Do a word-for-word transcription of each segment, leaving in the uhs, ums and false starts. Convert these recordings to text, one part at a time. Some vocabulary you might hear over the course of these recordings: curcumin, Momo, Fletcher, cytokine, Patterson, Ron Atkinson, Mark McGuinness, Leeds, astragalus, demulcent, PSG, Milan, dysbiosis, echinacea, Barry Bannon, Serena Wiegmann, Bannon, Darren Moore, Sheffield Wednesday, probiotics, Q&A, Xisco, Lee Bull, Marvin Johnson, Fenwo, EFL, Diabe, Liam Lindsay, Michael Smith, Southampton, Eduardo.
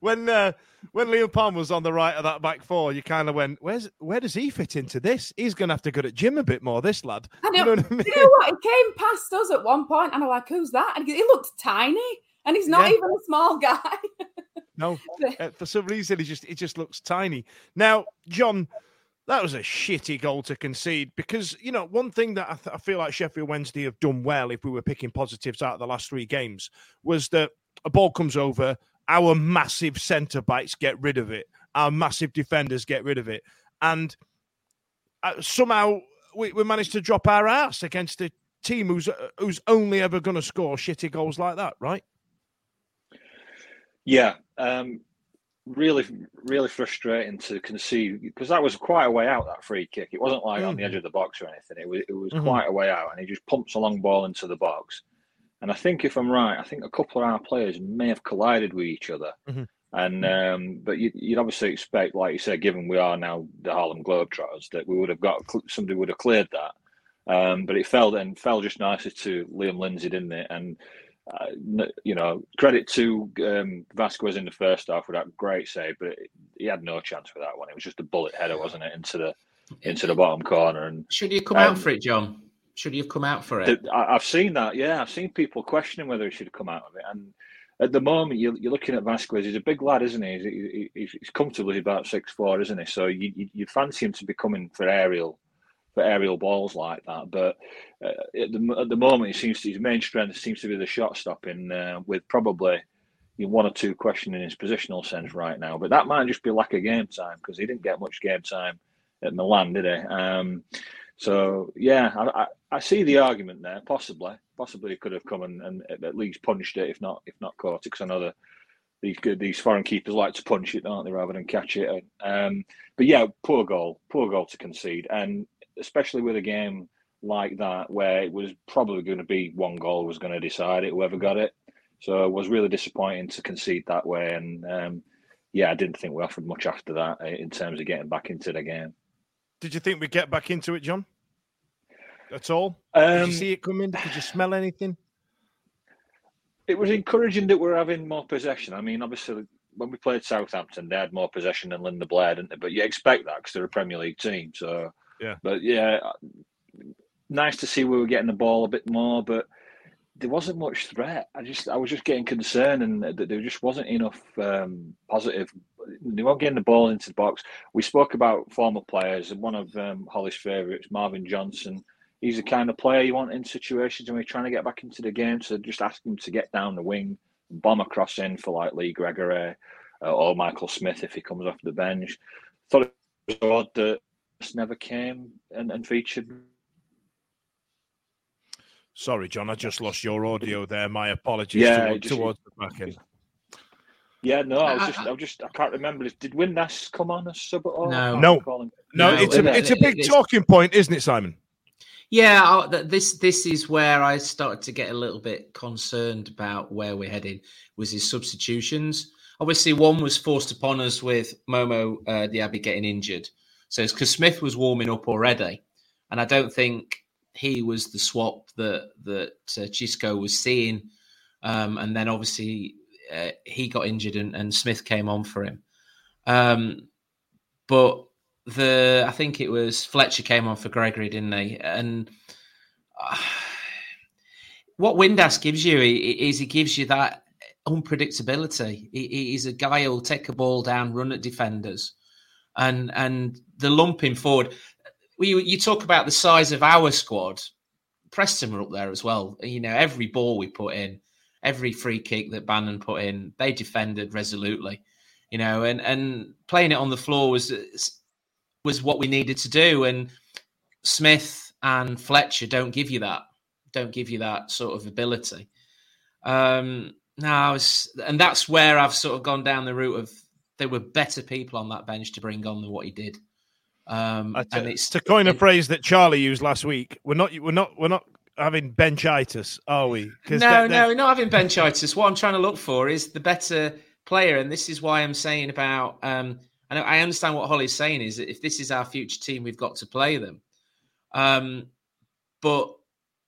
when uh, when Liam Palmer was on the right of that back four, you kind of went, "Where's where does he fit into this? He's going to have to go to gym a bit more. This lad." I know, you know what I mean? You know what? He came past us at one point, and I'm like, "Who's that?" And he looked tiny, and he's not yeah. even a small guy. No, uh, for some reason, it just it just looks tiny. Now, John, that was a shitty goal to concede because, you know, one thing that I, th- I feel like Sheffield Wednesday have done well, if we were picking positives out of the last three games, was that a ball comes over, our massive centre-backs get rid of it, our massive defenders get rid of it, and uh, somehow we, we managed to drop our arse against a team who's, uh, who's only ever going to score shitty goals like that, right? Yeah, um, really, really frustrating to concede because that was quite a way out, that free kick. It wasn't like mm-hmm. on the edge of the box or anything. It was, it was mm-hmm. quite a way out, and he just pumps a long ball into the box. And I think, if I'm right, I think a couple of our players may have collided with each other. Mm-hmm. And um, but you, you'd obviously expect, like you said, given we are now the Harlem Globetrotters, that we would have got somebody would have cleared that. Um, but it fell and fell just nicely to Liam Lindsay, didn't it? And Uh, you know, credit to um, Vasquez in the first half with that great save, but it, he had no chance for that one. It was just a bullet header, wasn't it, into the into the bottom corner? And should he have come um, out for it, John? Should he have come out for it? The, I, I've seen that. Yeah, I've seen people questioning whether he should have come out of it. And at the moment, you're, you're looking at Vasquez. He's a big lad, isn't he? He's, he's comfortably about six foot four, isn't he? So you, you you fancy him to be coming for aerial. For aerial balls like that, but uh, at, the, at the moment, it seems to, his main strength seems to be the shot stopping, uh, with probably you know, one or two questioning in his positional sense right now. But that might just be lack of game time because he didn't get much game time at Milan, did he? Um, so yeah, I, I, I see the argument there. Possibly, possibly he could have come and, and at least punched it, if not if not caught it. Because I know that these these foreign keepers like to punch it, don't they, rather than catch it. Um, but yeah, poor goal, poor goal to concede, and especially with a game like that where it was probably going to be one goal was going to decide it, whoever got it. So it was really disappointing to concede that way. And um, yeah, I didn't think we offered much after that in terms of getting back into the game. Did you think we'd get back into it, John? At all? Um, Did you see it coming? Did you smell anything? It was encouraging that we're having more possession. I mean, obviously, when we played Southampton, they had more possession than Linda Blair, didn't they? But you expect that because they're a Premier League team, so... Yeah, but yeah, nice to see we were getting the ball a bit more, but there wasn't much threat. I just, I was just getting concerned, and that there just wasn't enough um, positive. They weren't getting the ball into the box. We spoke about former players, and one of um, Holly's favourites, Marvin Johnson. He's the kind of player you want in situations when we're trying to get back into the game. So just ask him to get down the wing, and bomb across in for like Lee Gregory uh, or Michael Smith if he comes off the bench. Thought it was odd that never came and, and featured. Sorry, John, I just lost your audio there. My apologies. Yeah, just, towards the back end. Yeah, no, I was just, I, I just, I can't remember. Did Windass come on a sub at all? No, no, no, no. It's a, it's a big talking point, isn't it, Simon? Yeah, this this is where I started to get a little bit concerned about where we're heading. Was his substitutions? Obviously, one was forced upon us with Momo uh, Diabe getting injured. So it's because Smith was warming up already, and I don't think he was the swap that that uh, Xisco was seeing. Um, and then obviously uh, he got injured, and, and Smith came on for him. Um, but the I think it was Fletcher came on for Gregory, didn't he? And uh, what Windass gives you is he gives you that unpredictability. He, he's a guy who'll take a ball down, run at defenders. And and the lumping forward, you, you talk about the size of our squad. Preston were up there as well. You know, every ball we put in, every free kick that Bannon put in, they defended resolutely. You know, and, and playing it on the floor was was what we needed to do. And Smith and Fletcher don't give you that, don't give you that sort of ability. Um, no, I was, and that's where I've sort of gone down the route of. There were better people on that bench to bring on than what he did. Um, t- and it's to coin a phrase that Charlie used last week. We're not, we're not, we're not having benchitis, are we? No, they're, they're... no, we're not having benchitis. What I'm trying to look for is the better player, and this is why I'm saying about um, I know, I understand what Holly's saying is that if this is our future team, we've got to play them. Um, but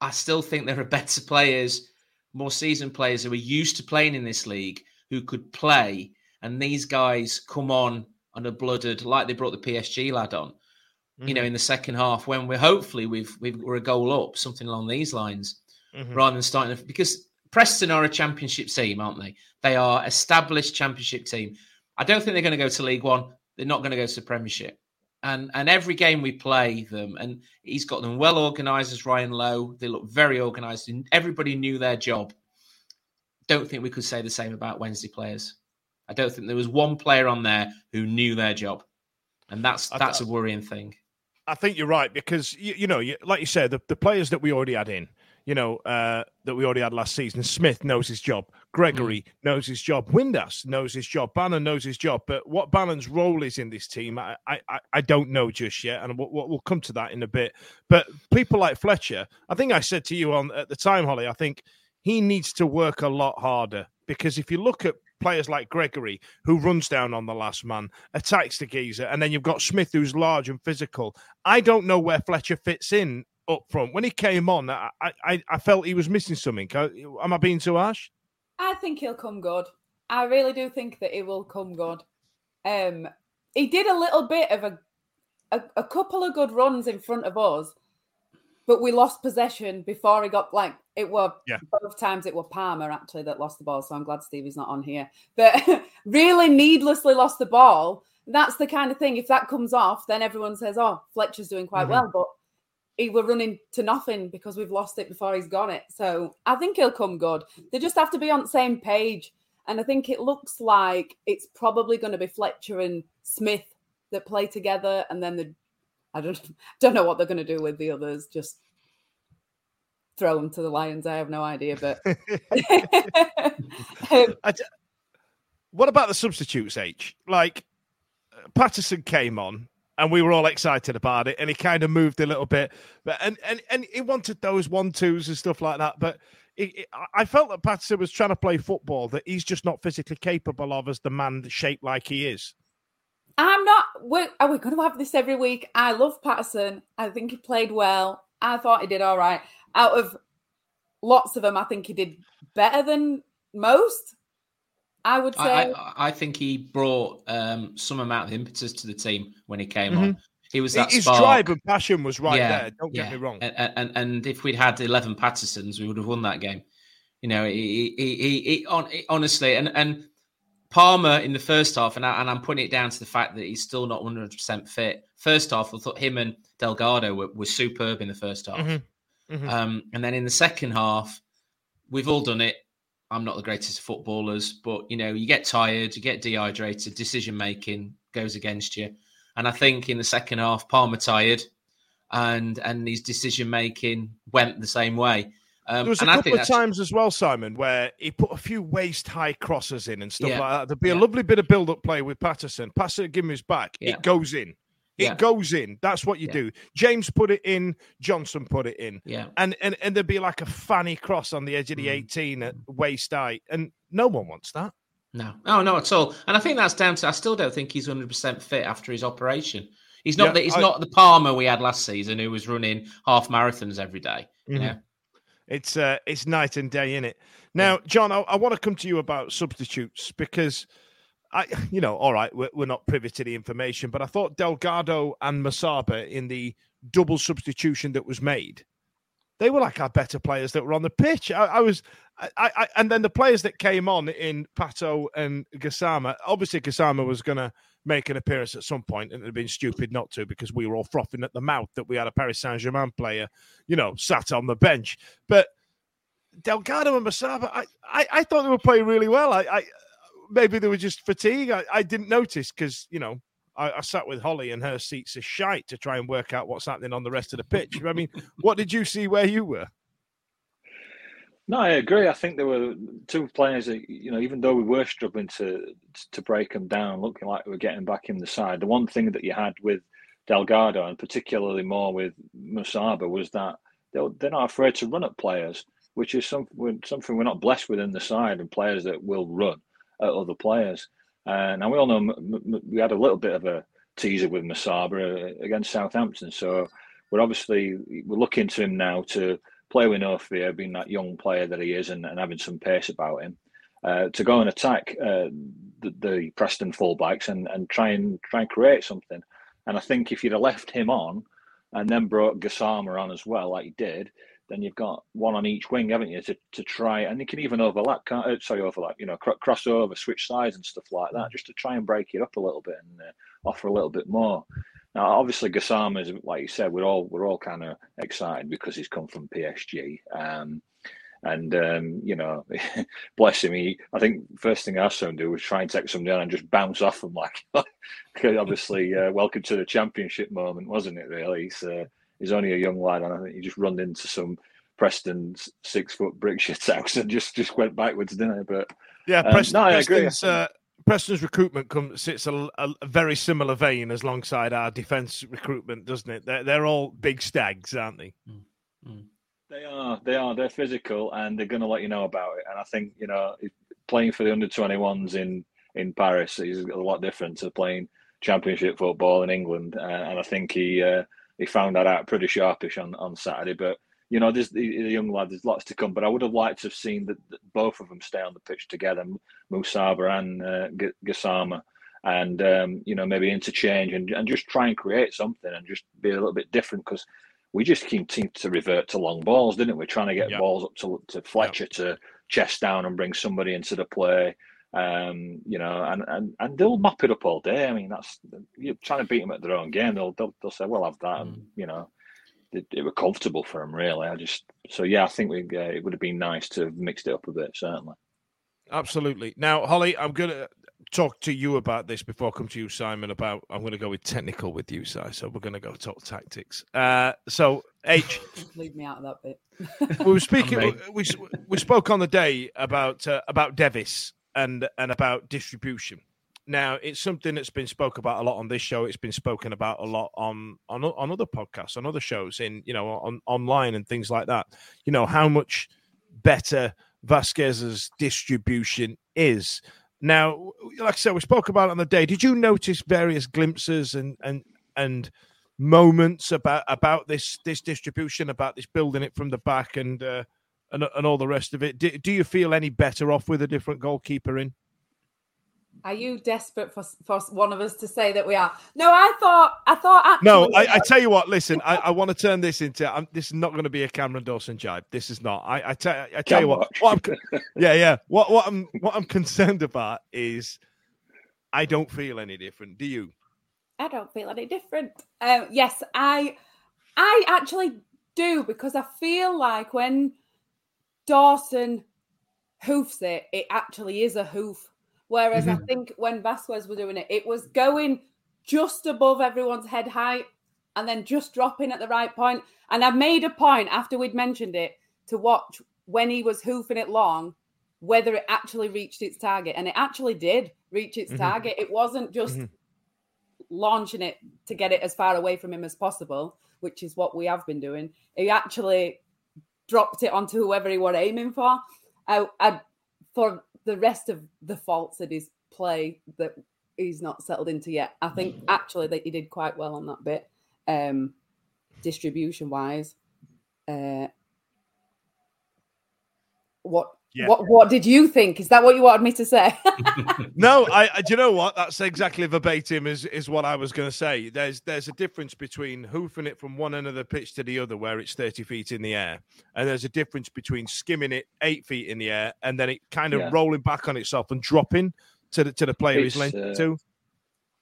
I still think there are better players, more seasoned players who are used to playing in this league who could play. And these guys come on and are blooded, like they brought the P S G lad on, mm-hmm. you know, in the second half when we're hopefully we've, we've we're a goal up, something along these lines, mm-hmm. rather than starting because Preston are a Championship team, aren't they? They are established Championship team. I don't think they're going to go to League One. They're not going to go to the Premiership. And and every game we play them, and he's got them well organised as Ryan Lowe. They look very organised, and everybody knew their job. Don't think we could say the same about Wednesday players. I don't think there was one player on there who knew their job, and that's that's I, a worrying thing. I think you're right because you, you know, you, like you said, the, the players that we already had in, you know, uh, that we already had last season. Smith knows his job. Gregory mm. knows his job. Windass knows his job. Bannon knows his job. But what Bannon's role is in this team, I I, I don't know just yet, and we'll, we'll come to that in a bit. But people like Fletcher, I think I said to you on at the time, Holly, I think he needs to work a lot harder because if you look at players like Gregory, who runs down on the last man, attacks the geezer, and then you've got Smith, who's large and physical. I don't know where Fletcher fits in up front. When he came on, I I, I felt he was missing something. Am I being too harsh? I think he'll come good. I really do think that he will come good. Um, he did a little bit of a, a a couple of good runs in front of us, but we lost possession before he got like. It were yeah. both times it were Palmer actually that lost the ball. So I'm glad Stevie's not on here. But really needlessly lost the ball. That's the kind of thing. If that comes off, then everyone says, oh, Fletcher's doing quite mm-hmm. well, but he were running to nothing because we've lost it before he's got it. So I think he'll come good. They just have to be on the same page. And I think it looks like it's probably going to be Fletcher and Smith that play together. And then the I don't don't know what they're going to do with the others. Just throw them to the Lions. I have no idea, but um, I d- what about the substitutes, H? Like uh, Patterson came on and we were all excited about it and he kind of moved a little bit but, and, and, and he wanted those one-twos and stuff like that, but it, it, I felt that Patterson was trying to play football that he's just not physically capable of as the man shaped like he is. I'm not... Are we going to have this every week? I love Patterson. I think he played well. I thought he did all right. Out of lots of them, I think he did better than most, I would say. I, I, I think he brought um, some amount of impetus to the team when he came mm-hmm. on. He was that His spark. drive and passion was right yeah, there, don't yeah. get me wrong. And, and and if we'd had eleven Pattersons, we would have won that game. You know, he, he, he, he, on, he, honestly, and, and Palmer in the first half, and, I, and I'm putting it down to the fact that he's still not one hundred percent fit. First half, I thought him and Delgado were, were superb in the first half. Mm-hmm. Mm-hmm. Um, and then in the second half, we've all done it. I'm not the greatest of footballers, but, you know, you get tired, you get dehydrated, decision-making goes against you. And I think in the second half, Palmer tired and and his decision-making went the same way. Um, there was a couple of times as well, Simon, where he put a few waist-high crosses in and stuff yeah. like that. There'd be yeah. a lovely bit of build-up play with Patterson. Patterson, give him his back. Yeah. It goes in. It yeah. goes in. That's what you yeah. do. James put it in. Johnson put it in. Yeah. And, and and there'd be like a fanny cross on the edge of the mm. eighteen at waist height. And no one wants that. No. Oh, no, at all. And I think that's down to, I still don't think he's one hundred percent fit after his operation. He's not, yeah, the, he's I, not the Palmer we had last season who was running half marathons every day. Mm-hmm. You know? It's, uh, it's night and day, innit? Now, yeah. John, I, I want to come to you about substitutes because... I, you know, all right, we're, we're not privy to the information, but I thought Delgado and Musaba in the double substitution that was made, they were like our better players that were on the pitch. I, I was, I, I, and then the players that came on in Pato and Gassama, obviously Gassama was going to make an appearance at some point, and it'd have been stupid not to because we were all frothing at the mouth that we had a Paris Saint-Germain player, you know, sat on the bench. But Delgado and Musaba, I, I, I thought they were playing really well. I, I, Maybe they were just fatigued. I, I didn't notice because, you know, I, I sat with Holly and her seats are shite to try and work out what's happening on the rest of the pitch. I mean, what did you see where you were? No, I agree. I think there were two players that, you know, even though we were struggling to to break them down, looking like we were getting back in the side, the one thing that you had with Delgado and particularly more with Musaba was that they're, they're not afraid to run at players, which is something, something we're not blessed with in the side and players that will run at other players. Uh, now, we all know M- M- we had a little bit of a teaser with Musaba against Southampton. So we're obviously we're looking to him now to play with no fear, being that young player that he is and, and having some pace about him, uh, to go and attack uh, the, the Preston fullbacks and, and try and try and create something. And I think if you'd have left him on and then brought Gassama on as well, like he did, then you've got one on each wing, haven't you, to, to try, and you can even overlap, can't, uh, sorry, overlap, you know, cr- cross over, switch sides and stuff like that, just to try and break it up a little bit and uh, offer a little bit more. Now, obviously, Gassama is, like you said, we're all we're all kind of excited because he's come from P S G, um, and um, you know, bless him. He, I think, first thing I saw him do was try and take somebody on and just bounce off him, like, because obviously, uh, welcome to the championship moment, wasn't it? Really, he's. Uh, He's only a young lad, and I think he just run into some Preston's six-foot brick shit house and just, just went backwards, didn't he? But yeah, um, Preston, no, I agree. Uh, Preston's recruitment comes sits a, a very similar vein as alongside our defence recruitment, doesn't it? They're, they're all big stags, aren't they? Mm-hmm. They are. They are. They're physical, and they're going to let you know about it. And I think, you know, playing for the under twenty-ones in, in Paris is a lot different to playing Championship football in England. Uh, and I think he... Uh, He found that out pretty sharpish on, on Saturday. But, you know, there's the young lad, there's lots to come. But I would have liked to have seen that both of them stay on the pitch together, Musaba and uh, G- Gassama, and, um, you know, maybe interchange and, and just try and create something and just be a little bit different, because we just seemed to revert to long balls, didn't we? Trying to get yep. balls up to, to Fletcher yep. to chest down and bring somebody into the play. Um, you know, and, and, and they'll mop it up all day. I mean, that's you're trying to beat them at their own game. They'll they'll, they'll say, "Well, have that," mm. and you know, it, it were comfortable for them, really. I just so yeah, I think we uh, it would have been nice to have mixed it up a bit, certainly. Absolutely. Now, Holly, I'm gonna talk to you about this before I come to you, Simon. About I'm gonna go with technical with you, Si. So we're gonna go talk tactics. Uh, so H, leave me out of that bit. We were speaking. we, we we spoke on the day about uh, about Devis. And and about distribution. Now, it's something that's been spoke about a lot on this show. It's been spoken about a lot on on, on other podcasts, on other shows, in you know on online and things like that. You know how much better Vasquez's distribution is. Now, like I said, we spoke about it on the day. Did you notice various glimpses and and and moments about about this this distribution, about this building it from the back and? Uh, And, and all the rest of it. Do, do you feel any better off with a different goalkeeper in? Are you desperate for, for one of us to say that we are? No, I thought... I thought. Actually... No, I, I tell you what, listen, I, I want to turn this into... I'm, this is not going to be a Cameron Dawson jibe. This is not. I, I, te- I tell you what, what I'm, yeah, yeah. What, what, I'm, what I'm concerned about is I don't feel any different. Do you? I don't feel any different. Um, yes, I. I actually do, because I feel like when... Dawson hoofs it, it actually is a hoof. Whereas mm-hmm. I think when Vasquez was doing it, it was going just above everyone's head height and then just dropping at the right point. And I made a point after we'd mentioned it to watch when he was hoofing it long, whether it actually reached its target. And it actually did reach its mm-hmm. target. It wasn't just mm-hmm. launching it to get it as far away from him as possible, which is what we have been doing. He actually... dropped it onto whoever he was aiming for. I, I, for the rest of the faults in his play that he's not settled into yet, I think actually that he did quite well on that bit, um, distribution-wise. Uh, what, yeah. what, what did you think? Is that what you wanted me to say? No, I, I. Do you know what? That's exactly verbatim is is what I was going to say. There's there's a difference between hoofing it from one end of the pitch to the other, where it's thirty feet in the air, and there's a difference between skimming it eight feet in the air and then it kind of yeah. rolling back on itself and dropping to the to the player he's lent it to.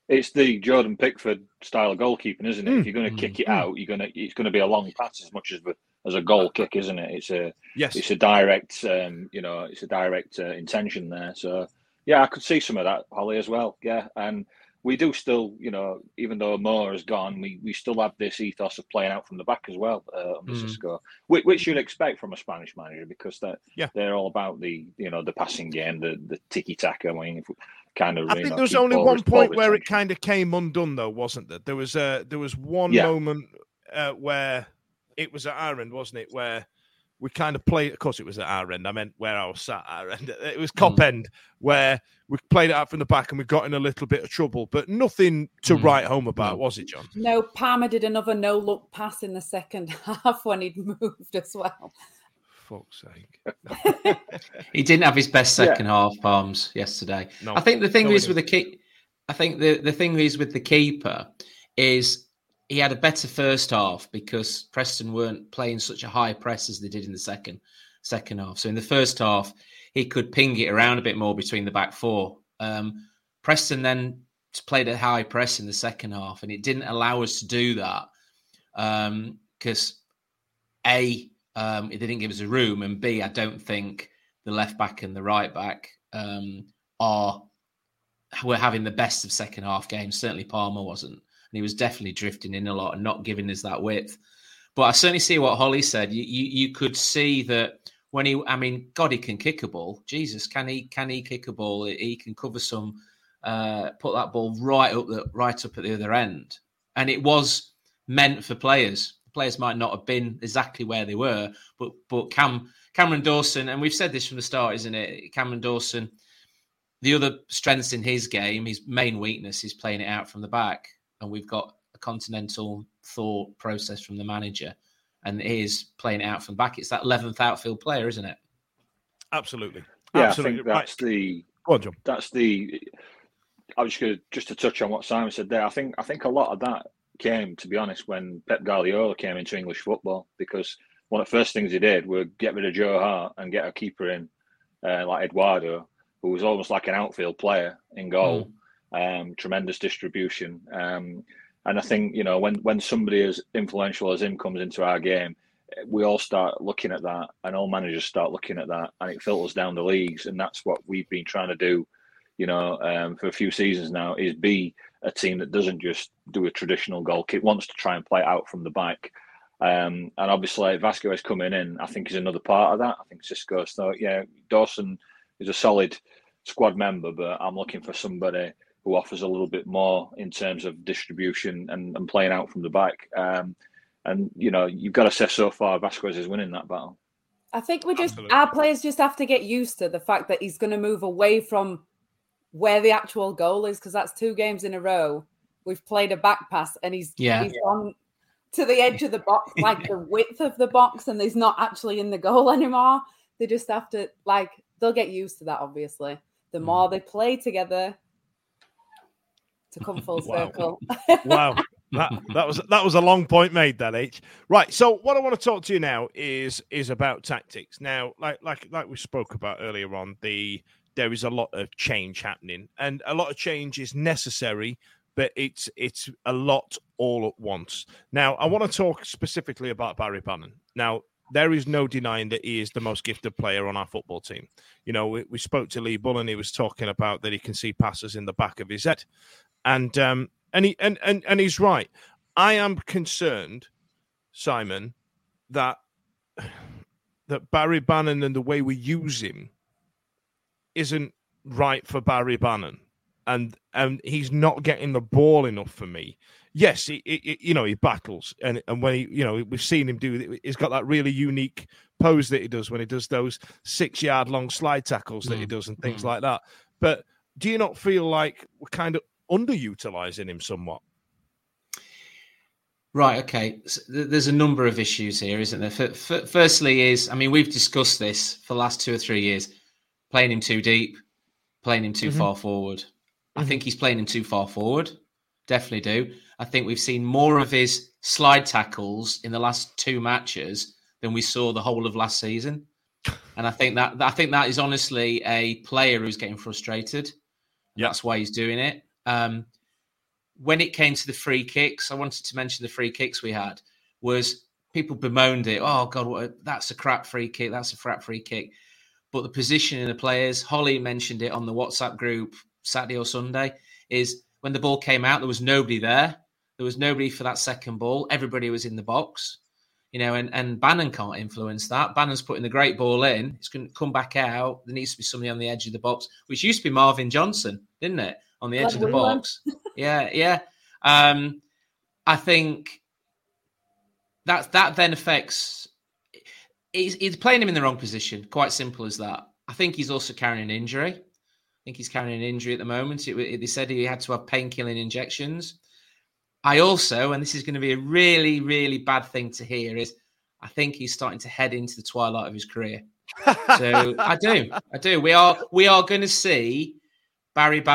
It's the Jordan Pickford style of goalkeeping, isn't it? Mm. If you're going to kick it out, you're going to it's going to be a long pass as much as the. As a goal kick, isn't it? It's a yes. It's a direct, um, you know, it's a direct uh, intention there. So yeah, I could see some of that, Holly, as well. Yeah, and we do still, you know, even though Moore has gone, we, we still have this ethos of playing out from the back as well uh, under mm. Xisco, which, which you'd expect from a Spanish manager because that yeah. they're all about the you know the passing game, the the tiki taka. I mean, kind of. I think know, there was only one point where attention. It kind of came undone, though, wasn't there? There was uh, there was one yeah. moment uh, where. It was at our end, wasn't it? Where we kind of played, of course it was at our end, I meant where I was sat, our end, it was cop mm. end, where we played it out from the back and we got in a little bit of trouble, but nothing to mm. write home about, was it, John? No, Palmer did another no-look pass in the second half when he'd moved as well. Fuck's sake. He didn't have his best second yeah. half Palms yesterday. No, I think the thing no is with the key, I think the, the thing is with the keeper is he had a better first half because Preston weren't playing such a high press as they did in the second second half. So in the first half, he could ping it around a bit more between the back four. Um, Preston then played a high press in the second half and it didn't allow us to do that because um, A, Um, it didn't give us a room, and B, I don't think the left back and the right back um, are were having the best of second half games. Certainly, Palmer wasn't, and he was definitely drifting in a lot and not giving us that width. But I certainly see what Holly said. You you, you could see that when he, I mean, God, he can kick a ball. Jesus, can he? Can he kick a ball? He can cover some, uh, put that ball right up the right up at the other end, and it was meant for players. Players might not have been exactly where they were, but but Cam Cameron Dawson, and we've said this from the start, isn't it? Cameron Dawson, the other strengths in his game, his main weakness is playing it out from the back, and we've got a continental thought process from the manager, and it is playing it out from the back. It's that eleventh outfield player, isn't it? Absolutely, yeah, absolutely. I think that's right. the Go on, John. That's the. I was just going to just to touch on what Simon said there. I think I think a lot of that came, to be honest, when Pep Guardiola came into English football, because one of the first things he did was get rid of Joe Hart and get a keeper in, uh, like Eduardo, who was almost like an outfield player in goal, mm. um, tremendous distribution. Um, and I think, you know, when, when somebody as influential as him comes into our game, we all start looking at that, and all managers start looking at that, and it filters down the leagues. And that's what we've been trying to do, you know, um, for a few seasons now, is be a team that doesn't just do a traditional goal kick, wants to try and play out from the back. Um, and obviously Vasquez coming in, I think, is another part of that. I think Xisco, so yeah, Dawson is a solid squad member, but I'm looking for somebody who offers a little bit more in terms of distribution and, and playing out from the back. Um, and, you know, you've got to say so far Vasquez is winning that battle. I think we just, Absolutely. our players just have to get used to the fact that he's going to move away from where the actual goal is, because that's two games in a row we've played a back pass and he's, yeah. he's on to the edge of the box, like the width of the box, and he's not actually in the goal anymore. They just have to, like, they'll get used to that, obviously. The more they play together to come full wow. circle. wow. That that was that was a long point made, that H. Right, so what I want to talk to you now is is about tactics. Now, like like like we spoke about earlier on, the there is a lot of change happening, and a lot of change is necessary, but it's it's a lot all at once. Now, I want to talk specifically about Barry Bannon. Now, there is no denying that he is the most gifted player on our football team. You know, we, we spoke to Lee Bull, and he was talking about that he can see passes in the back of his head, and um, and he and, and and he's right. I am concerned, Simon, that that Barry Bannon and the way we use him isn't right for Barry Bannon, and and he's not getting the ball enough for me. Yes, he, he, you know, he battles, and and when he, you know, we've seen him do, he's got that really unique pose that he does when he does those six yard long slide tackles that mm. he does and things mm. like that. But do you not feel like we're kind of underutilizing him somewhat? Right. Okay. So there's a number of issues here, isn't there? F- f- firstly, is I mean, we've discussed this for the last two or three years. Playing him too deep, playing him too mm-hmm. far forward. I think he's playing him too far forward. Definitely do. I think we've seen more of his slide tackles in the last two matches than we saw the whole of last season. And I think that I think that is honestly a player who's getting frustrated. Yep. That's why he's doing it. Um, when it came to the free kicks, I wanted to mention the free kicks we had was people bemoaned it. Oh, God, what a, that's a crap free kick. That's a crap free kick. But the position in the players, Holly mentioned it on the WhatsApp group Saturday or Sunday, is when the ball came out, there was nobody there. There was nobody for that second ball. Everybody was in the box, you know, and, and Bannon can't influence that. Bannon's putting the great ball in. It's going to come back out. There needs to be somebody on the edge of the box, which used to be Marvin Johnson, didn't it? On the edge of the box. yeah, yeah. Um, I think that that then affects... he's, he's playing him in the wrong position. Quite simple as that. I think he's also carrying an injury. I think he's carrying an injury at the moment. It, it, they said he had to have pain-killing injections. I also, and this is going to be a really, really bad thing to hear, is I think he's starting to head into the twilight of his career. So I do, I do. We are, we are going to see Barry. Bar-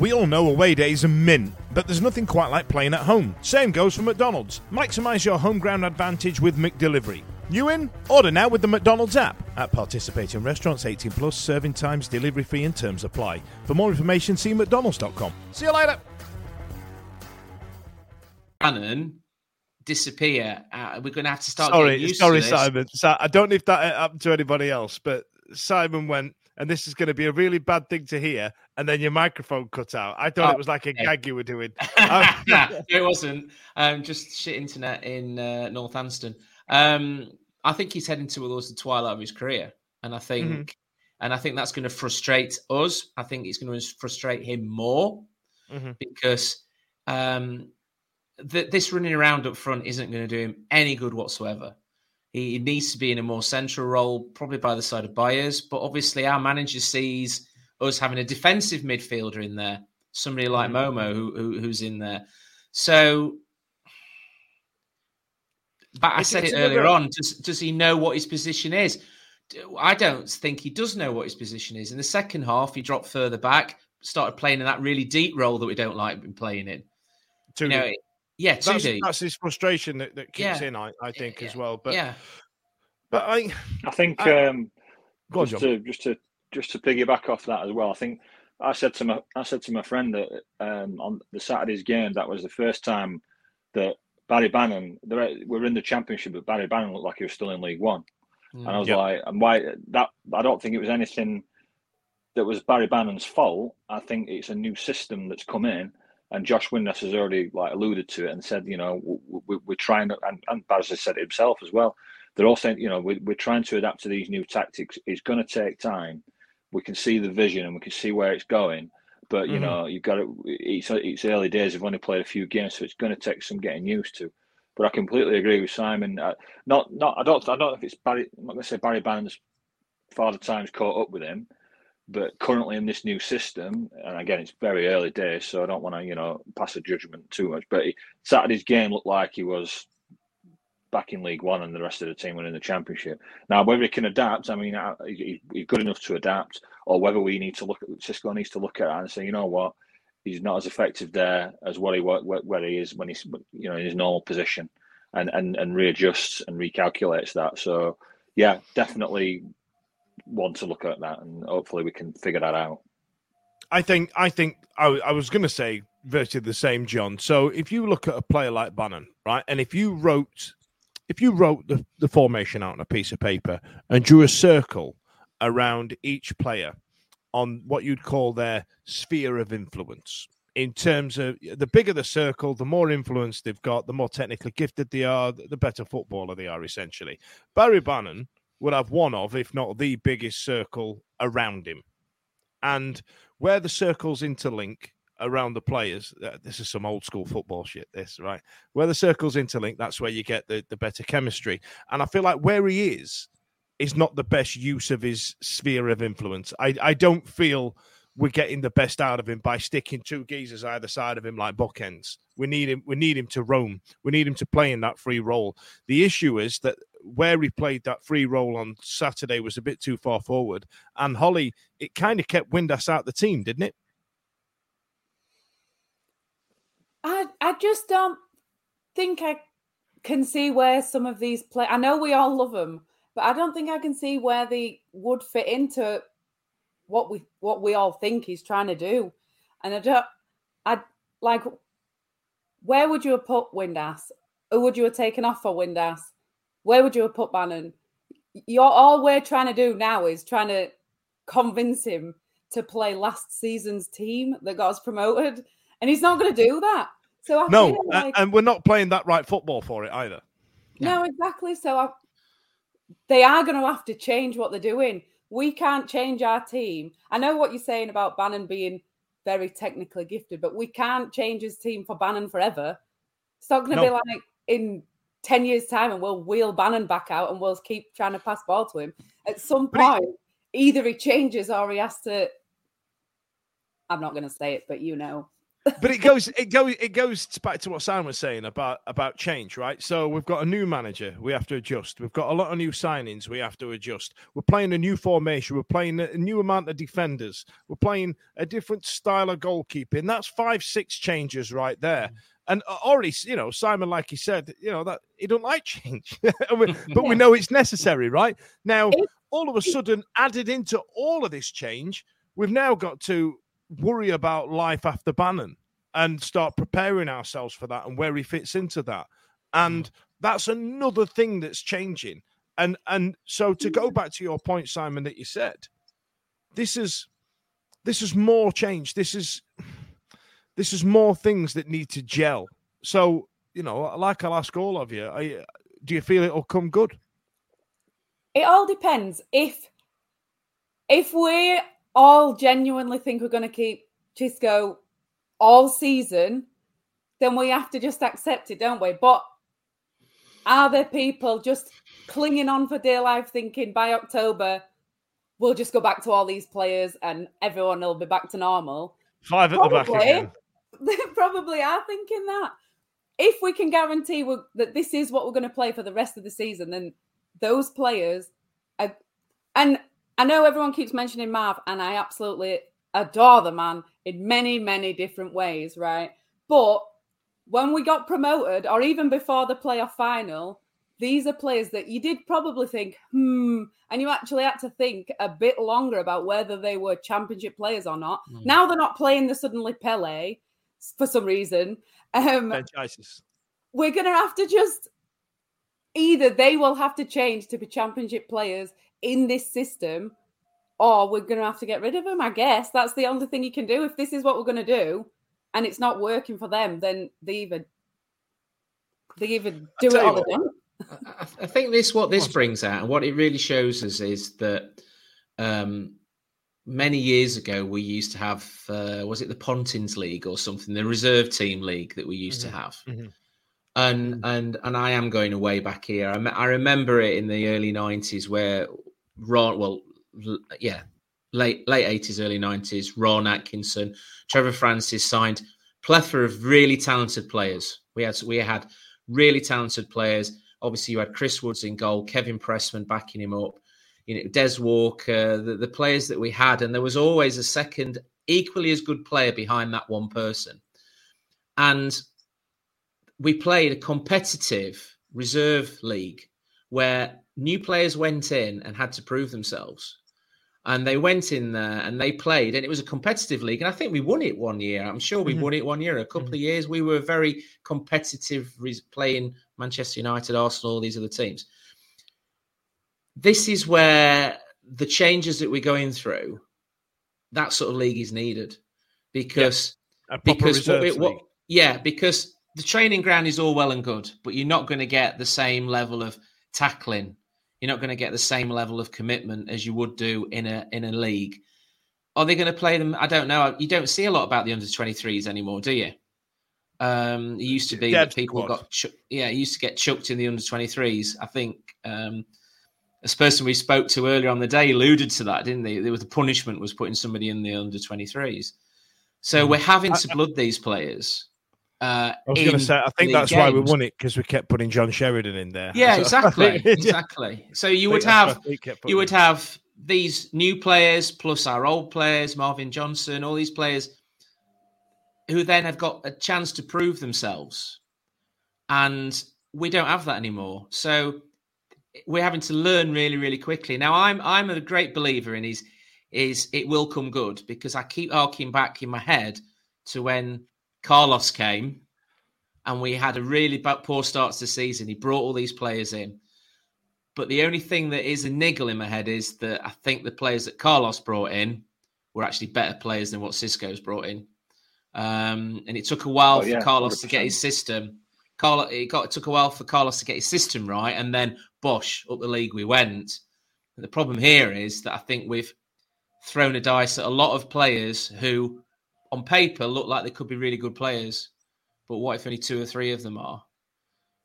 We all know away days are mint, but there's nothing quite like playing at home. Same goes for McDonald's. Maximise your home ground advantage with McDelivery. You in? Order now with the McDonald's app. At participating restaurants, eighteen plus, serving times, delivery fee and terms apply. For more information, see mcdonalds dot com. See you later. Bannon disappear. Uh, we're going to have to start sorry, getting used sorry, to this. Sorry, Simon. I don't know if that happened to anybody else, but Simon went, and this is going to be a really bad thing to hear, and then your microphone cut out. I thought oh, it was like a yeah. gag you were doing. Nah, it wasn't. Um, just shit internet in uh, Northampton. Um, I think he's heading towards the twilight of his career, and I think, mm-hmm. and I think that's going to frustrate us. I think it's going to frustrate him more mm-hmm. because um, th- this running around up front isn't going to do him any good whatsoever. He needs to be in a more central role, probably by the side of Byers. But obviously, our manager sees us having a defensive midfielder in there, somebody like mm-hmm. Momo who, who who's in there. So. But I said it earlier on, does, does he know what his position is? I don't think he does know what his position is. In the second half, he dropped further back, started playing in that really deep role that we don't like him playing in. Too you know, deep. Yeah, too that's, deep. That's his frustration that, that kicks yeah. in, I, I think, yeah. as well. But yeah. but I I think I, um, go on, just, to, just to just to piggyback off that as well, I think I said to my I said to my friend that um, on the Saturday's game, that was the first time that Barry Bannon, we're in the Championship, but Barry Bannon looked like he was still in League One. Mm, and I was yep. like, and why that? I don't think it was anything that was Barry Bannon's fault. I think it's a new system that's come in, and Josh Windass has already like alluded to it and said, you know, we, we, we're trying to, and, and Baz has said it himself as well. They're all saying, you know, we, we're trying to adapt to these new tactics. It's going to take time. We can see the vision and we can see where it's going. But, you mm-hmm. know, you've got to, it's, it's early days. I've only played a few games, so it's going to take some getting used to. But I completely agree with Simon. I, not, not, I don't, I don't know if it's Barry, I'm not going to say Barry Bannon's father time's caught up with him, but currently in this new system, and again, it's very early days, so I don't want to, you know, pass a judgment too much. But he, Saturday's game looked like he was back in League One and the rest of the team were in the Championship. Now, whether he can adapt, I mean, he, he's good enough to adapt, or whether we need to look at, Xisco needs to look at it and say, you know what, he's not as effective there as what he where he is when he's, you know, in his normal position, and, and, and readjusts and recalculates that. So, yeah, definitely want to look at that, and hopefully we can figure that out. I think, I think, I, I was going to say virtually the same, John. So if you look at a player like Bannon, right, and if you wrote... If you wrote the, the formation out on a piece of paper and drew a circle around each player on what you'd call their sphere of influence, in terms of the bigger the circle, the more influence they've got, the more technically gifted they are, the better footballer they are, essentially. Barry Bannon would have one of, if not the biggest circle around him. And where the circles interlink around the players, uh, this is some old school football shit, this, right? Where the circles interlink, that's where you get the, the better chemistry. And I feel like where he is, is not the best use of his sphere of influence. I, I don't feel we're getting the best out of him by sticking two geezers either side of him like bookends. We need him. We need him to roam. We need him to play in that free role. The issue is that where he played that free role on Saturday was a bit too far forward. And Holly, it kind of kept Windass out the team, didn't it? I I just don't think I can see where some of these play. I know we all love them, but I don't think I can see where they would fit into what we what we all think he's trying to do. And I don't, I like, where would you have put Windass? Who would you have taken off for Windass? Where would you have put Bannon? You're, all we're trying to do now is trying to convince him to play last season's team that got us promoted. And he's not going to do that. So I No, feel like, and we're not playing that right football for it either. No, exactly. So I, they are going to have to change what they're doing. We can't change our team. I know what you're saying about Bannon being very technically gifted, but we can't change his team for Bannon forever. It's not going to no. be like in ten years' time and we'll wheel Bannon back out and we'll keep trying to pass ball to him. At some but point, he, either he changes or he has to... I'm not going to say it, but you know. But it goes, it goes, it goes back to what Sam was saying about, about change, right? So we've got a new manager, we have to adjust. We've got a lot of new signings, we have to adjust. We're playing a new formation, we're playing a new amount of defenders, we're playing a different style of goalkeeping. That's five, six changes right there. And already, you know, Simon, like he said, you know that he don't like change, but yeah. we know it's necessary, right? Now, all of a sudden, added into all of this change, we've now got to worry about life after Bannon and start preparing ourselves for that and where he fits into that. And that's another thing that's changing. And and so to go back to your point, Simon, that you said, this is this is more change. This is this is more things that need to gel. So, you know, like I'll ask all of you, are you do you feel it'll come good? It all depends. If if we're all genuinely think we're going to keep Xisco all season, then we have to just accept it, don't we? But are there people just clinging on for dear life thinking by October we'll just go back to all these players and everyone will be back to normal? Five at probably, the back again. They probably are thinking that. If we can guarantee we're, that this is what we're going to play for the rest of the season, then those players are... And I know everyone keeps mentioning Marv, and I absolutely adore the man in many, many different ways, right? But when we got promoted, or even before the playoff final, these are players that you did probably think, hmm, and you actually had to think a bit longer about whether they were championship players or not. Mm. Now they're not playing the suddenly Pele for some reason. Um, we're going to have to just... Either they will have to change to be championship players in this system, or we're going to have to get rid of them, I guess. That's the only thing you can do. If this is what we're going to do and it's not working for them, then they even they even do it all the time. I think this what this brings out and what it really shows us is that um, many years ago we used to have, uh, was it the Pontins League or something, the reserve team league that we used mm-hmm. to have. Mm-hmm. And and and I am going away back here. I, I remember it in the early nineties where Ron, well, yeah, late late eighties, early nineties, Ron Atkinson, Trevor Francis signed plethora of really talented players. We had we had really talented players. Obviously, you had Chris Woods in goal, Kevin Pressman backing him up, you know, Des Walker, the, the players that we had, and there was always a second equally as good player behind that one person, and we played a competitive reserve league where new players went in and had to prove themselves. And they went in there and they played, and it was a competitive league. And I think we won it one year. I'm sure we mm-hmm. won it one year, a couple mm-hmm. of years. We were very competitive res- playing Manchester United, Arsenal, these other teams. This is where the changes that we're going through, that sort of league is needed because, yeah, because what, it, what, yeah, because, the training ground is all well and good, but you're not going to get the same level of tackling. You're not going to get the same level of commitment as you would do in a in a league. Are they going to play them? I don't know. You don't see a lot about the under twenty-threes anymore, do you? Um, it used to be yeah, that people got, ch- yeah, it used to get chucked in the under twenty-threes. I think um, this person we spoke to earlier on the day alluded to that, didn't they? The punishment was putting somebody in the under twenty-threes. So we're having to blood these players. Uh, I was going to say, I think that's games. Why we won it, because we kept putting John Sheridan in there. Yeah, so, exactly, exactly. So you would have you would have these new players plus our old players, Marvin Johnson, all these players who then have got a chance to prove themselves, and we don't have that anymore. So we're having to learn really, really quickly. Now, I'm I'm a great believer in is is it will come good, because I keep harking back in my head to when Carlos came and we had a really bad, poor start to the season. He brought all these players in. But the only thing that is a niggle in my head is that I think the players that Carlos brought in were actually better players than what Xisco's brought in. Um, and it took a while oh, for yeah, Carlos one hundred percent. To get his system. Carlos, it, got, it took a while for Carlos to get his system right. And then, bosh, up the league we went. And the problem here is that I think we've thrown a dice at a lot of players who on paper look like they could be really good players, but what if only two or three of them are?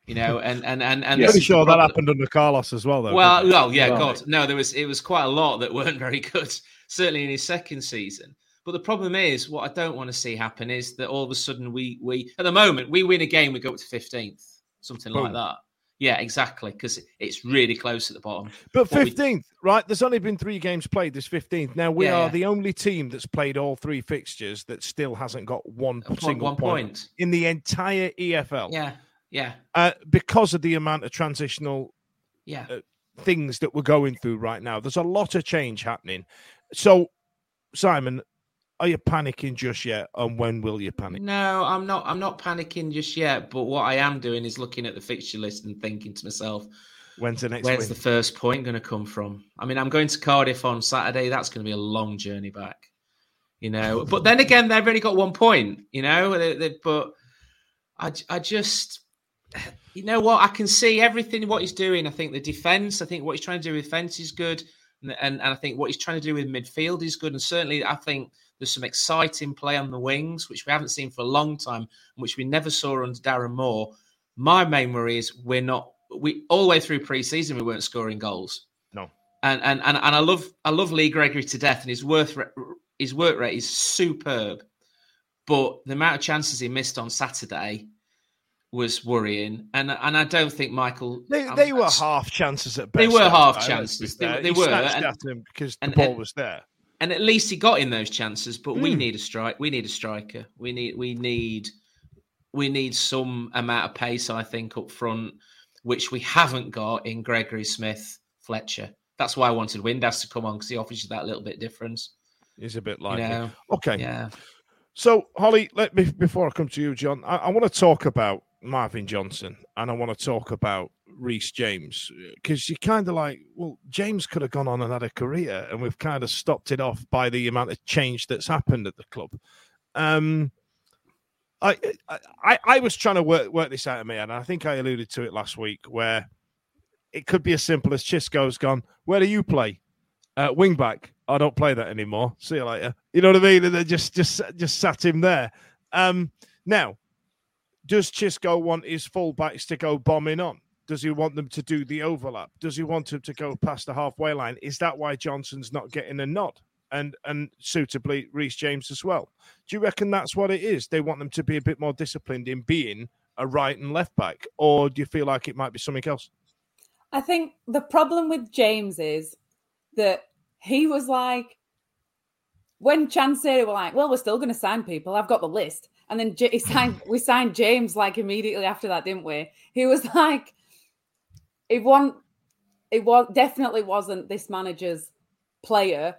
You know, and and and and yeah, pretty sure that happened under Carlos as well, though. Well, well, yeah, God, no, there was it was quite a lot that weren't very good, certainly in his second season. But the problem is, what I don't want to see happen is that all of a sudden we we at the moment we win a game, we go up to fifteenth, something Boom. Like that. Yeah, exactly, because it's really close at the bottom. But fifteenth, we... right? There's only been three games played this fifteenth. Now, we yeah, are yeah. the only team that's played all three fixtures that still hasn't got one point, single one point. point in the entire E F L. Yeah, yeah. Uh, because of the amount of transitional yeah. uh, things that we're going through right now. There's a lot of change happening. So, Simon, are you panicking just yet, and when will you panic? No, I'm not. I'm not panicking just yet. But what I am doing is looking at the fixture list and thinking to myself, "When's the next? Where's win? The first point going to come from?" I mean, I'm going to Cardiff on Saturday. That's going to be a long journey back, you know. But then again, they've already got one point, you know. They, they, but I, I just, you know what? I can see everything what he's doing. I think the defence. I think what he's trying to do with defence is good, and, and and I think what he's trying to do with midfield is good. And certainly, I think. There's some exciting play on the wings, which we haven't seen for a long time, and which we never saw under Darren Moore. My main worry is we're not we all the way through pre-season we weren't scoring goals. No, and and and, and I love I love Lee Gregory to death, and his worth his work rate is superb, but the amount of chances he missed on Saturday was worrying, and and I don't think Michael. They, they um, were half chances at best. They were half though, chances. They, they were and, at him because the and, ball was there. And at least he got in those chances, but mm. we need a strike. We need a striker. We need, we need, we need some amount of pace, I think, up front, which we haven't got in Gregory, Smith, Fletcher. That's why I wanted Windass to come on, because he offers you that little bit difference. He's a bit like you know? Okay. Yeah. So Holly, let me before I come to you, John. I, I want to talk about Marvin Johnson, and I want to talk about Reece James, because you're kind of like, well, James could have gone on and had a career, and we've kind of stopped it off by the amount of change that's happened at the club. Um, I I, I was trying to work work this out of me, and I think I alluded to it last week, where it could be as simple as Xisco's gone, where do you play? Uh, wing back. I don't play that anymore. See you later. You know what I mean? And they just just just sat him there. Um, now, does Xisco want his fullbacks to go bombing on? Does he want them to do the overlap? Does he want them to go past the halfway line? Is that why Johnson's not getting a nod? And and suitably, Reece James as well. Do you reckon that's what it is? They want them to be a bit more disciplined in being a right and left back? Or do you feel like it might be something else? I think the problem with James is that he was like, when Chancery were like, well, we're still going to sign people. I've got the list. And then he signed, we signed James like immediately after that, didn't we? He was like, It won't, it won't, definitely wasn't this manager's player.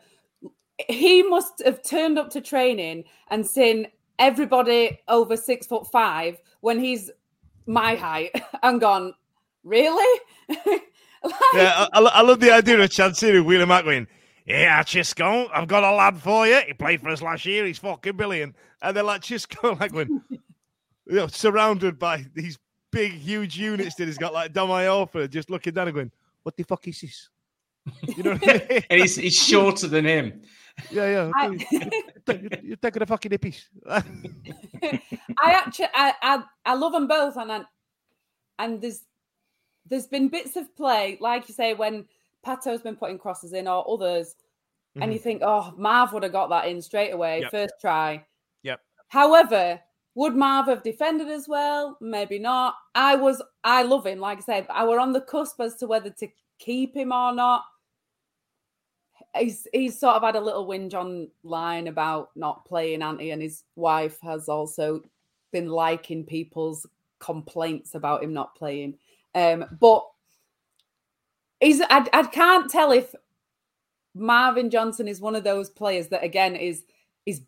He must have turned up to training and seen everybody over six foot five when he's my height and gone, really? like, yeah, I, I love the idea of Chancery Wheeler McQueen. Yeah, Xisco, I've got a lad for you. He played for us last year. He's fucking brilliant. And they're like, Xisco, like when, you know, surrounded by these big, huge units that he's got, like Domai Orford, just looking down and going, what the fuck is this? You know what I mean? And he's, he's shorter than him. Yeah, yeah. I... You're taking a fucking hippies. I actually, I, I, I love them both. And I, and there's, there's been bits of play, like you say, when Pato's been putting crosses in or others, mm-hmm. and you think, oh, Marv would have got that in straight away, yep. first try. Yep. However, would Marv have defended as well? Maybe not. I was, I love him. Like I said, I were on the cusp as to whether to keep him or not. He's he's sort of had a little whinge online about not playing, Auntie, and his wife has also been liking people's complaints about him not playing. Um, but he's I, I can't tell if Marvin Johnson is one of those players that, again, is is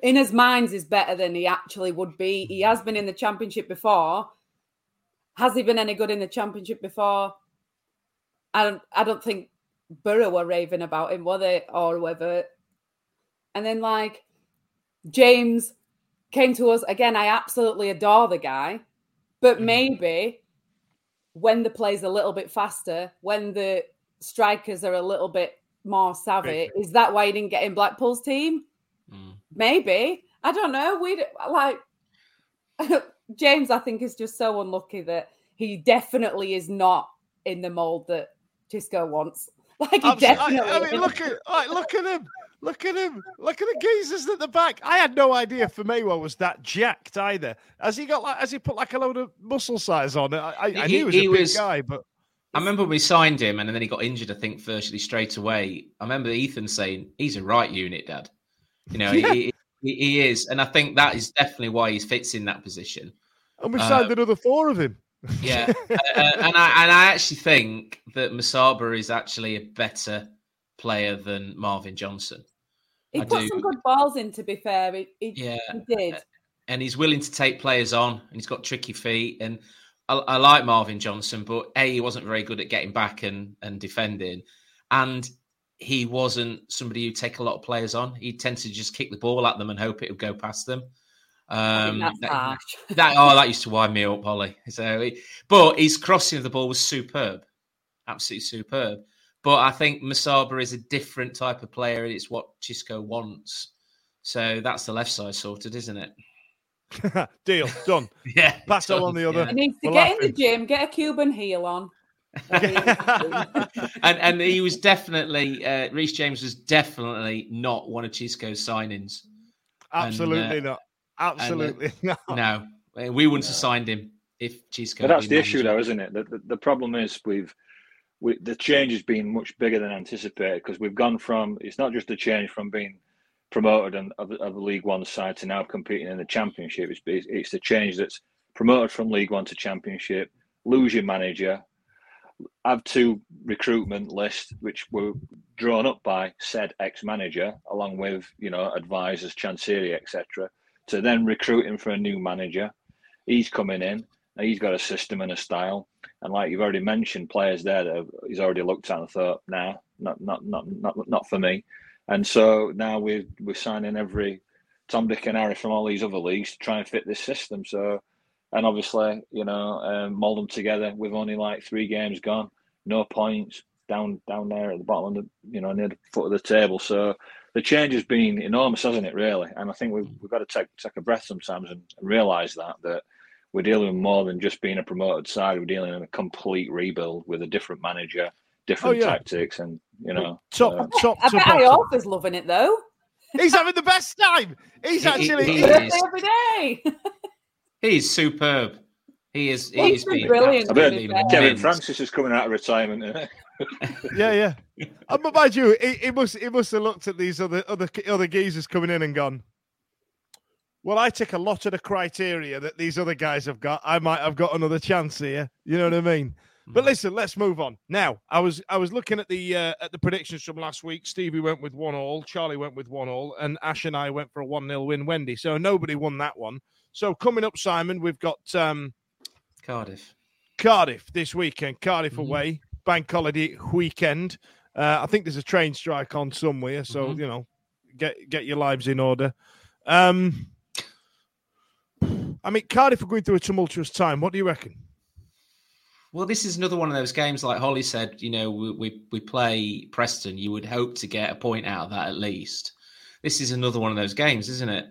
in his minds is better than he actually would be. He has been in the Championship before. Has he been any good in the Championship before? I don't, I don't think Borough were raving about him, were they, or whoever. And then, like, James came to us. Again, I absolutely adore the guy. But maybe when the play's a little bit faster, when the strikers are a little bit more savvy, is that why he didn't get in Blackpool's team? Mm. Maybe. I don't know. We like James, I think, is just so unlucky that he definitely is not in the mould that Xisco wants. Like he definitely I, I mean, look at like, look at him, look at him, look at the geezers at the back. I had no idea Firmino was that jacked either. Has he got like? Has he put like a load of muscle size on? I, I, he, I knew he was he a big was, guy, but I remember we signed him and then he got injured. I think virtually straight away. I remember Ethan saying he's a right unit, Dad. You know, yeah. he, he he is, and I think that is definitely why he fits in that position. And we've signed uh, another four of him. yeah, uh, and I and I actually think that Musaba is actually a better player than Marvin Johnson. He I put do. some good balls in, to be fair. He, he, yeah. he did, and he's willing to take players on, and he's got tricky feet. And I, I like Marvin Johnson, but a he wasn't very good at getting back and and defending, and he wasn't somebody who take a lot of players on. He tends to just kick the ball at them and hope it would go past them. Um, that's that, that oh, that used to wind me up, Holly. So, but his crossing of the ball was superb, absolutely superb. But I think Musaba is a different type of player, and it's what Xisco wants. So that's the left side sorted, isn't it? Deal done. yeah, Pato done, on the other. Yeah. He needs to We're get laughing. in the gym, get a Cuban heel on. and and he was definitely uh, Reece James was definitely not one of Xisco's signings. Absolutely and, uh, not. Absolutely and, uh, no. no. We wouldn't no. have signed him if Xisco. But that's the issue, though, isn't it? The, the, the problem is we've we, the change has been much bigger than anticipated because we've gone from it's not just a change from being promoted and of, of the League One side to now competing in the Championship. It's, it's, it's the change that's promoted from League One to Championship. Lose your manager, have two recruitment lists which were drawn up by said ex-manager, along with you know advisors, Chancery, et cetera. To then recruit him for a new manager. He's coming in. And he's got a system and a style. And like you've already mentioned, players there that have, he's already looked at and thought, nah, not not not not not for me. And so now we're, we're signing every Tom, Dick and Harry from all these other leagues to try and fit this system. So, and obviously, you know, um, mould them together with only like three games gone. No points down down there at the bottom, of the, you know, near the foot of the table. So, the change has been enormous, hasn't it, really? And I think we've, we've got to take, take a breath sometimes and realise that, that we're dealing with more than just being a promoted side. We're dealing with a complete rebuild with a different manager, different oh, yeah. tactics and, you know. Top, uh, top, I bet Iorf is loving it, though. He's having the best time. He's actually... He, he, he is. Every day. He's superb. He is he He's is been brilliant. I mean, Kevin Francis is coming out of retirement. Isn't yeah, yeah. And but mind you, he, he must he must have looked at these other other other geezers coming in and gone, well, I tick a lot of the criteria that these other guys have got. I might have got another chance here. You know what I mean? But listen, let's move on. Now, I was I was looking at the uh, at the predictions from last week. Stevie went with one all, Charlie went with one all, and Ash and I went for a one nil win, Wendy. So nobody won that one. So coming up, Simon, we've got um, Cardiff. Cardiff this weekend. Cardiff mm-hmm. away. Bank holiday weekend. Uh, I think there's a train strike on somewhere, so mm-hmm. you know, get get your lives in order. Um, I mean, Cardiff are going through a tumultuous time. What do you reckon? Well, this is another one of those games. Like Holly said, you know, we we, we play Preston. You would hope to get a point out of that at least. This is another one of those games, isn't it?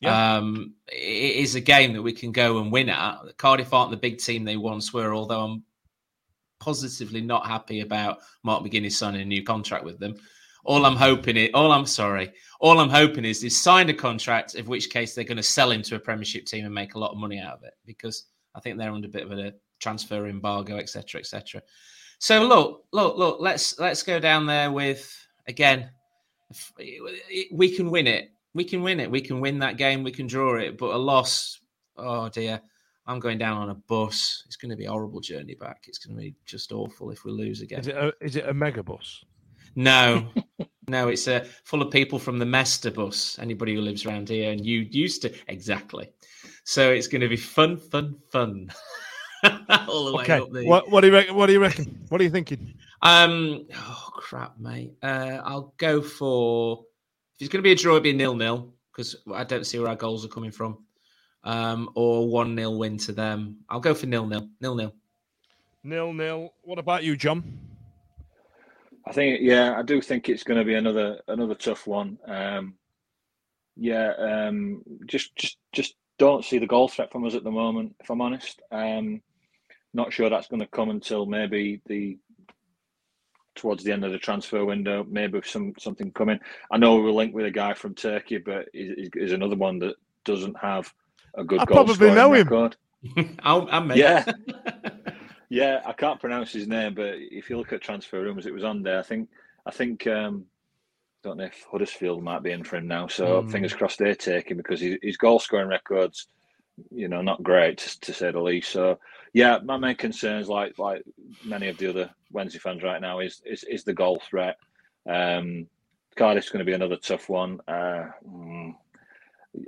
Yeah. Um, it is a game that we can go and win at. Cardiff aren't the big team they once were, although I'm positively not happy about Mark McGuinness signing a new contract with them. All I'm hoping is, all I'm sorry, all I'm hoping is they signed a contract, in which case they're going to sell him to a Premiership team and make a lot of money out of it, because I think they're under a bit of a transfer embargo, et cetera, et cetera. So look, look, look, let's let's go down there with, again, we can win it. We can win it. We can win that game. We can draw it. But a loss, oh dear, I'm going down on a bus. It's going to be a horrible journey back. It's going to be just awful if we lose again. Is it a, is it a mega bus? No, no, it's uh, full of people from the Mester bus, anybody who lives around here, and you used to, exactly. So it's going to be fun, fun, fun. All the okay. way up there. What, what do you reckon? What do you reckon? What are you thinking? Um, oh, crap, mate. Uh, I'll go for, if it's going to be a draw, it'll be nil-nil, because I don't see where our goals are coming from, um, or one-nil win to them. I'll go for nil-nil, nil-nil. Nil-nil. What about you, John? I think, yeah, I do think it's going to be another another tough one. Um, yeah, um, just just just don't see the goal threat from us at the moment, if I'm honest. Um, not sure that's going to come until maybe the towards the end of the transfer window, maybe some something coming. I know we were linked with a guy from Turkey, but he's, he's another one that doesn't have a good I goal probably scoring know him. Record. I'll, I'll make yeah. Yeah, I can't pronounce his name, but if you look at transfer rumours, it was on there. I think, I think, um, don't know if Huddersfield might be in for him now. So mm. fingers crossed they take him, because his, his goal scoring record's, you know, not great to, to say the least. So yeah, my main concerns, like like many of the other Wednesday fans right now, is is, is the goal threat. Um, Cardiff's going to be another tough one. Uh, mm,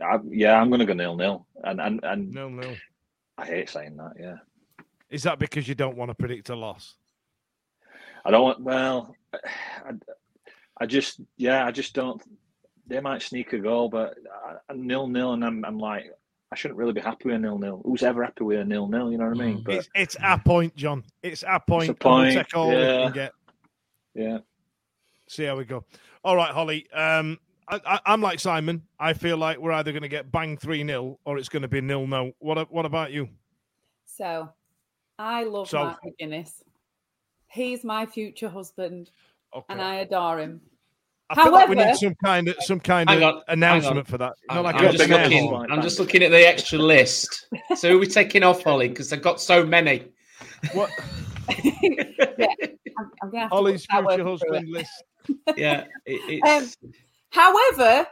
I, yeah, I'm going to go nil-nil, and and and nil-nil. I hate saying that. Yeah. Is that because you don't want to predict a loss? I don't want, well, I, I just, yeah, I just don't, they might sneak a goal, but I'm nil-nil, and I'm, I'm like, I shouldn't really be happy with a nil-nil. Who's ever happy with a nil-nil, you know what I mean? But it's, it's our point, John. It's our point. It's a point. We'll take all yeah. we can get. Yeah. See how we go. All right, Holly. Um, I, I, I'm like Simon. I feel like we're either going to get bang three-nil or it's going to be nil-nil. What, what about you? So... I love so, Mark McGuinness. He's my future husband, okay. and I adore him. I However, feel like we need some kind of some kind of on, announcement for that. I'm, like I'm, just looking, like I'm just looking at the extra list. So who are we taking off, Holly? Because I've got so many. What? yeah, I'm, I'm gonna have Holly's to future husband list. yeah. It, it's... Um, however,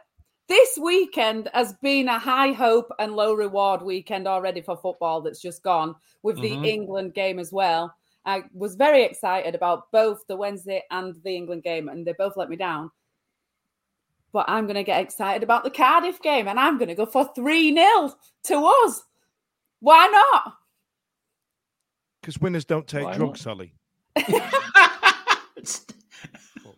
this weekend has been a high hope and low reward weekend already for football that's just gone, with the mm-hmm. England game as well. I was very excited about both the Wednesday and the England game, and they both let me down. But I'm going to get excited about the Cardiff game, and I'm going to go for three-nil to us. Why not? Because winners don't take Why drugs, not? Holly.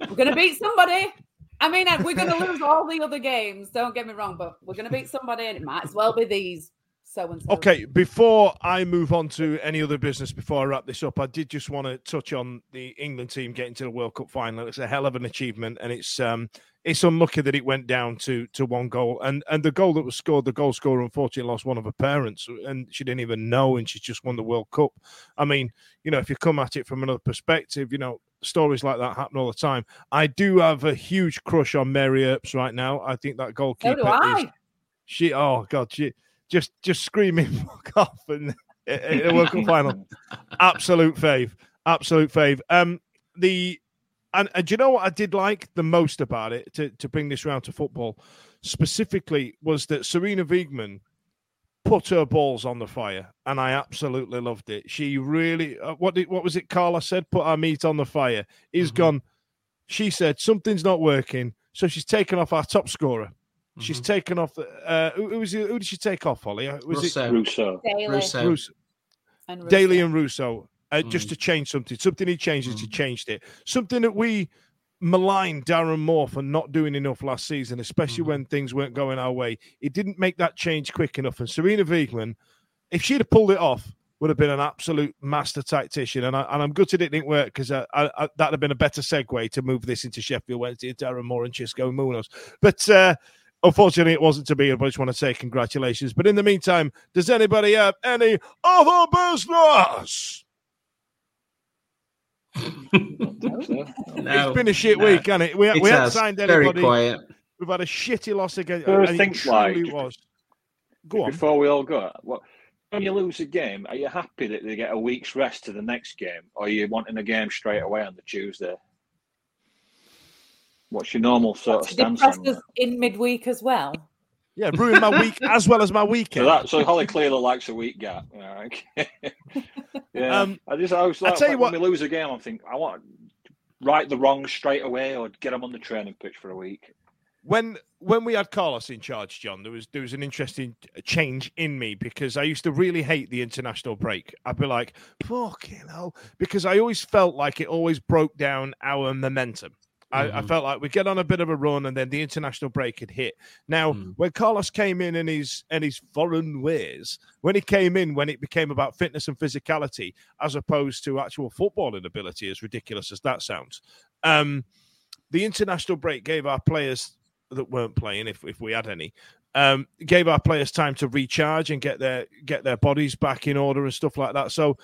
We're going to beat somebody. I mean, we're going to lose all the other games, don't get me wrong, but we're going to beat somebody, and it might as well be these so-and-so. Okay, before I move on to any other business, before I wrap this up, I did just want to touch on the England team getting to the World Cup final. It's a hell of an achievement, and it's um, it's unlucky that it went down to to one goal. And and the goal that was scored, the goal scorer unfortunately lost one of her parents, and she didn't even know, and she just won the World Cup. I mean, you know, if you come at it from another perspective, you know, stories like that happen all the time. I do have a huge crush on Mary Earps right now. I think that goalkeeper so is she. Oh God, she just just screaming fuck off and in the World Cup final. Absolute fave, absolute fave. Um, the and, and do you know what I did like the most about it to to bring this round to football specifically was that Serena Wiegmann put her balls on the fire, and I absolutely loved it. She really, uh, what did, what was it Carlos said? Put our meat on the fire. He's mm-hmm. gone. She said, something's not working. So she's taken off our top scorer. Mm-hmm. She's taken off, uh, who, who, was, who did she take off, Holly? Was Russo. It Russo. Daly. Russo. Russo. And Russo. Daly and Russo, uh, mm-hmm. just to change something. Something he changed is mm-hmm. he changed it. Something that we maligned Darren Moore for not doing enough last season, especially mm-hmm. when things weren't going our way. He didn't make that change quick enough. And Serena Wiegmann, if she'd have pulled it off, would have been an absolute master tactician. And, I, and I'm gutted it didn't work, because I, I, I, that'd have been a better segue to move this into Sheffield Wednesday, Darren Moore and Xisco and Munoz. But uh, unfortunately, it wasn't to be. I just want to say congratulations. But in the meantime, does anybody have any other business? So. No, it's been a shit no. week, hasn't it? We, it we haven't signed anybody. Very quiet. We've had a shitty loss against. I think like was. Go on. Before we all go, what, when you lose a game, are you happy that they get a week's rest to the next game, or are you wanting a game straight away on the Tuesday? What's your normal sort What's of stance on that? In midweek as well. Yeah, ruin my week as well as my weekend. So, that, so Holly clearly likes a week gap. Yeah, okay. yeah. Um, I just, I was like, tell you when what, we lose a game, I think I want to right the wrongs straight away, or get them on the training pitch for a week. When when we had Carlos in charge, John, there was there was an interesting change in me, because I used to really hate the international break. I'd be like, fucking hell, because I always felt like it always broke down our momentum. I, mm-hmm. I felt like we'd get on a bit of a run and then the international break had hit. Now, mm-hmm. when Carlos came in and his and his foreign ways, when he came in, when it became about fitness and physicality, as opposed to actual footballing ability, as ridiculous as that sounds, um, the international break gave our players that weren't playing, if if we had any, um, gave our players time to recharge and get their get their bodies back in order and stuff like that. So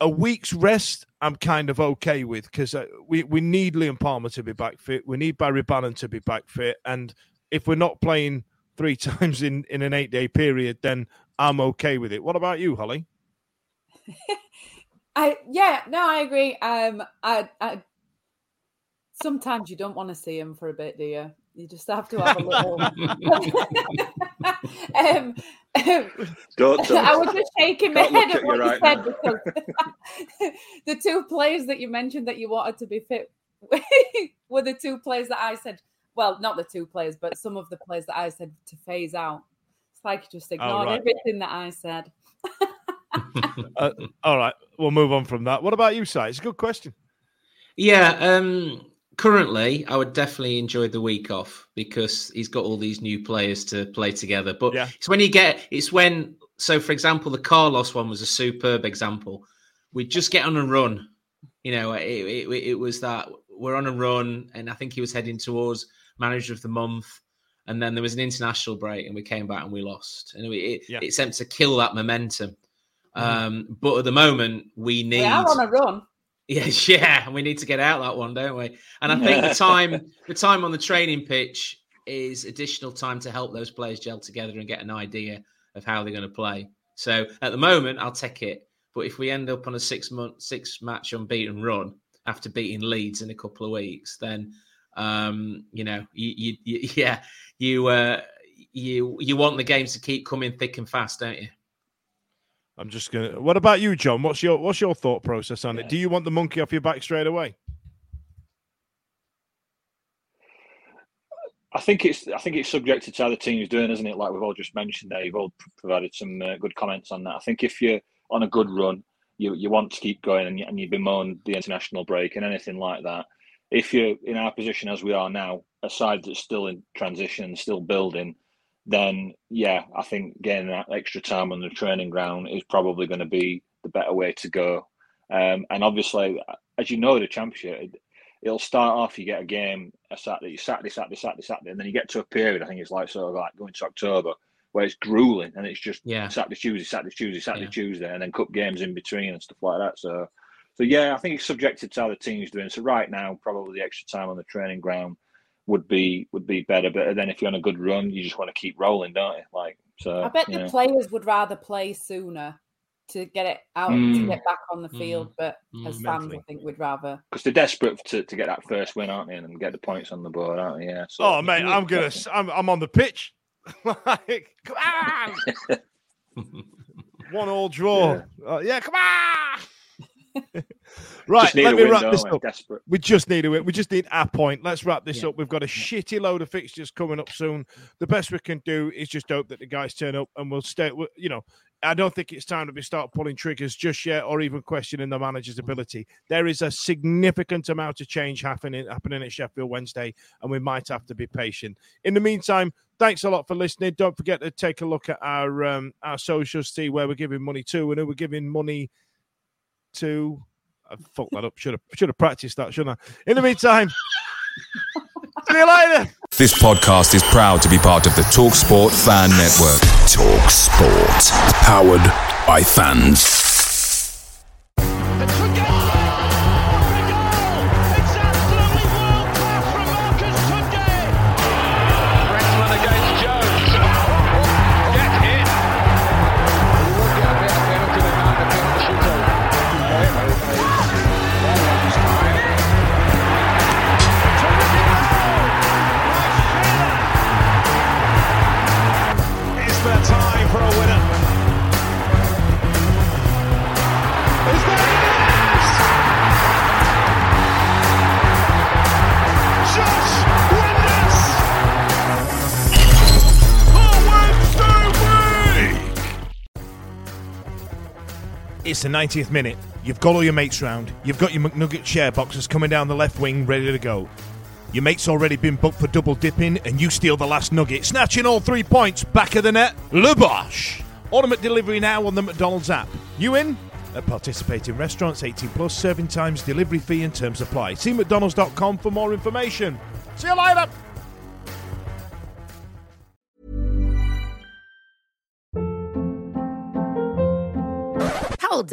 a week's rest, I'm kind of okay with, because uh, we, we need Liam Palmer to be back fit. We need Barry Bannon to be back fit. And if we're not playing three times in, in an eight-day period, then I'm okay with it. What about you, Holly? I Yeah, no, I agree. Um, I, I Sometimes you don't want to see him for a bit, do you? You just have to have a little... um, don't, don't. I was just shaking my head at, at what you right said, because the two players that you mentioned that you wanted to be fit were the two players that I said, well, not the two players, but some of the players that I said to phase out. It's like you just ignored oh, right. everything that I said. uh, all right, we'll move on from that. What about you, Si? It's a good question. Yeah, um... currently, I would definitely enjoy the week off, because he's got all these new players to play together. But yeah. it's when you get, it's when, so for example, the Carlos one was a superb example. We just get on a run. You know, it, it, it was that we're on a run, and I think he was heading towards manager of the month. And then there was an international break and we came back and we lost. And it, yeah. it seemed to kill that momentum. Mm. Um, but at the moment, we need... We are on a run. Yeah, yeah, we need to get out that one, don't we? And I think the time the time on the training pitch is additional time to help those players gel together and get an idea of how they're going to play. So at the moment, I'll take it. But if we end up on a six month, six match unbeaten run after beating Leeds in a couple of weeks, then um, you know, you, you, you yeah, you uh, you you want the games to keep coming thick and fast, don't you? I'm just gonna. What about you, John? What's your What's your thought process on yeah. it? Do you want the monkey off your back straight away? I think it's I think it's subjected to how the team's doing, isn't it? Like we've all just mentioned there, you've all provided some uh, good comments on that. I think if you're on a good run, you you want to keep going, and you, and you bemoan the international break and anything like that. If you're in our position as we are now, a side that's still in transition, still building, then, yeah, I think getting that extra time on the training ground is probably going to be the better way to go. Um, and obviously, as you know, the Championship, it, it'll start off, you get a game a Saturday, Saturday, Saturday, Saturday, Saturday, and then you get to a period, I think it's like sort of like going to October, where it's grueling and it's just yeah. Saturday, Tuesday, Saturday, Tuesday, Saturday, yeah. Tuesday, and then cup games in between and stuff like that. So, so yeah, I think it's subjected to how the team's doing. So right now, probably the extra time on the training ground would be would be better, but then if you're on a good run, you just want to keep rolling, don't you? Like, so I bet the know. players would rather play sooner to get it out mm. to get back on the field. Mm. But mm. as fans, I think we'd rather, because they're desperate to, to get that first win, aren't they, and get the points on the board, aren't they? Yeah. So, oh mate, really I'm gonna, I'm, I'm on the pitch. Like, come on, one all draw. Yeah, uh, yeah come on. Right, let me win, wrap this up. Desperate. We just need a win. We just need our point. Let's wrap this yeah. up. We've got a shitty load of fixtures coming up soon. The best we can do is just hope that the guys turn up and we'll stay. You know, I don't think it's time to be start pulling triggers just yet, or even questioning the manager's ability. There is a significant amount of change happening happening at Sheffield Wednesday, and we might have to be patient. In the meantime, thanks a lot for listening. Don't forget to take a look at our um, our socials, see where we're giving money to and who we're giving money to. I fucked that up. Should have should have practiced that, shouldn't I? In the meantime, see you later. This podcast is proud to be part of the TalkSport Fan Network. TalkSport, powered by fans. eye for a winner. Is there? Yes! Josh Windass! For Wednesday week! It's the ninetieth minute. You've got all your mates round. You've got your McNugget share boxes coming down the left wing ready to go. Your mate's already been booked for double dipping and you steal the last nugget, snatching all three points, back of the net, Le Bosch. Order McDelivery now on the McDonald's app. You in? At participating restaurants, eighteen plus, serving times, delivery fee and terms apply. See mcdonalds dot com for more information. See you later! Hold